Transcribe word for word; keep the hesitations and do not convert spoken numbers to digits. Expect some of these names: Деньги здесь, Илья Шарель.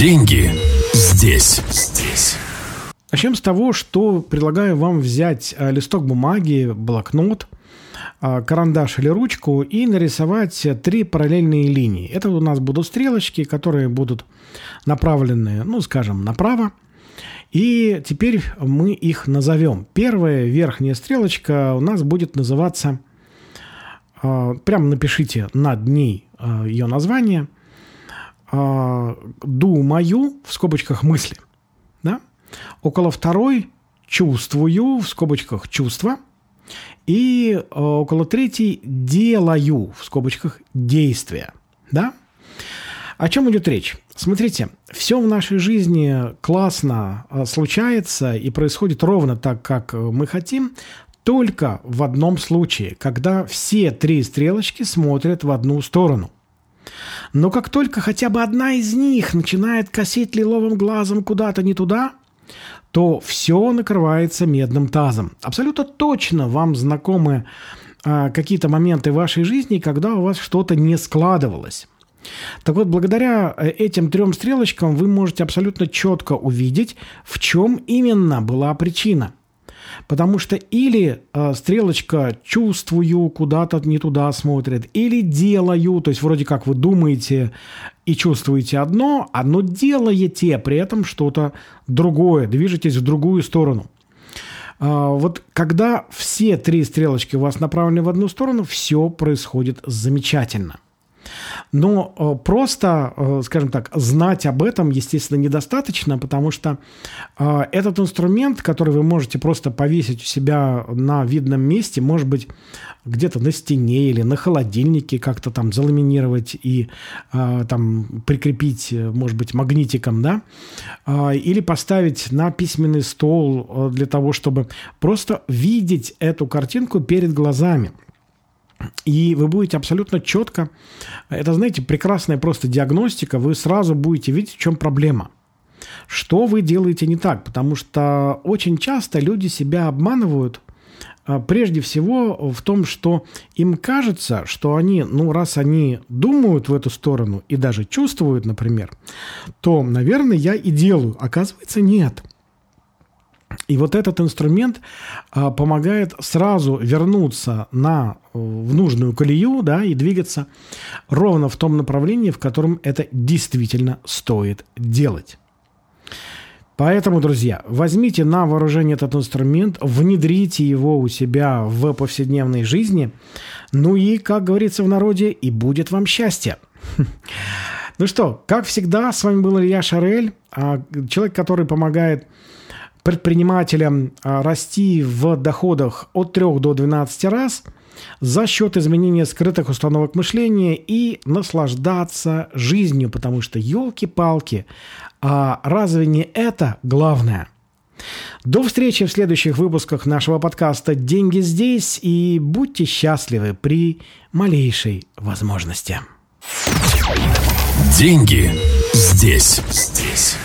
Деньги здесь. здесь. Начнем с того, что предлагаю вам взять листок бумаги, блокнот, карандаш или ручку и нарисовать три параллельные линии. Это у нас будут стрелочки, которые будут направлены, ну, скажем, направо. И теперь мы их назовем. Первая верхняя стрелочка у нас будет называться... Прямо напишите над ней ее название. Думаю, в скобочках мысли. Да? Около второй чувствую, в скобочках чувства. И около третьей делаю, в скобочках действия. Да? О чем идет речь? Смотрите, все в нашей жизни классно случается и происходит ровно так, как мы хотим, только в одном случае, когда все три стрелочки смотрят в одну сторону. Но как только хотя бы одна из них начинает косить лиловым глазом куда-то не туда, то все накрывается медным тазом. Абсолютно точно вам знакомы э, какие-то моменты вашей жизни, когда у вас что-то не складывалось. Так вот, благодаря этим трем стрелочкам вы можете абсолютно четко увидеть, в чем именно была причина. Потому что или э, стрелочка «чувствую», куда-то не туда смотрит, или «делаю», то есть вроде как вы думаете и чувствуете одно, а но делаете при этом что-то другое, движетесь в другую сторону. Э, вот когда все три стрелочки у вас направлены в одну сторону, все происходит замечательно. Но просто, скажем так, знать об этом, естественно, недостаточно, потому что этот инструмент, который вы можете просто повесить у себя на видном месте, может быть, где-то на стене или на холодильнике как-то там заламинировать и там прикрепить, может быть, магнитиком, да, или поставить на письменный стол для того, чтобы просто видеть эту картинку перед глазами. И вы будете абсолютно четко, это, знаете, прекрасная просто диагностика, вы сразу будете видеть, в чем проблема. Что вы делаете не так, потому что очень часто люди себя обманывают, прежде всего в том, что им кажется, что они, ну, раз они думают в эту сторону и даже чувствуют, например, то, наверное, я и делаю. Оказывается, нет. И вот этот инструмент а, помогает сразу вернуться на, в нужную колею, да, и двигаться ровно в том направлении, в котором это действительно стоит делать. Поэтому, друзья, возьмите на вооружение этот инструмент, внедрите его у себя в повседневной жизни, ну и, как говорится в народе, и будет вам счастье. Ну что, как всегда, с вами был Илья Шарель, человек, который помогает предпринимателям а, расти в доходах от трёх до двенадцати раз за счет изменения скрытых установок мышления и наслаждаться жизнью, потому что, елки-палки, а разве не это главное? До встречи в следующих выпусках нашего подкаста «Деньги здесь» и будьте счастливы при малейшей возможности. Деньги здесь. здесь.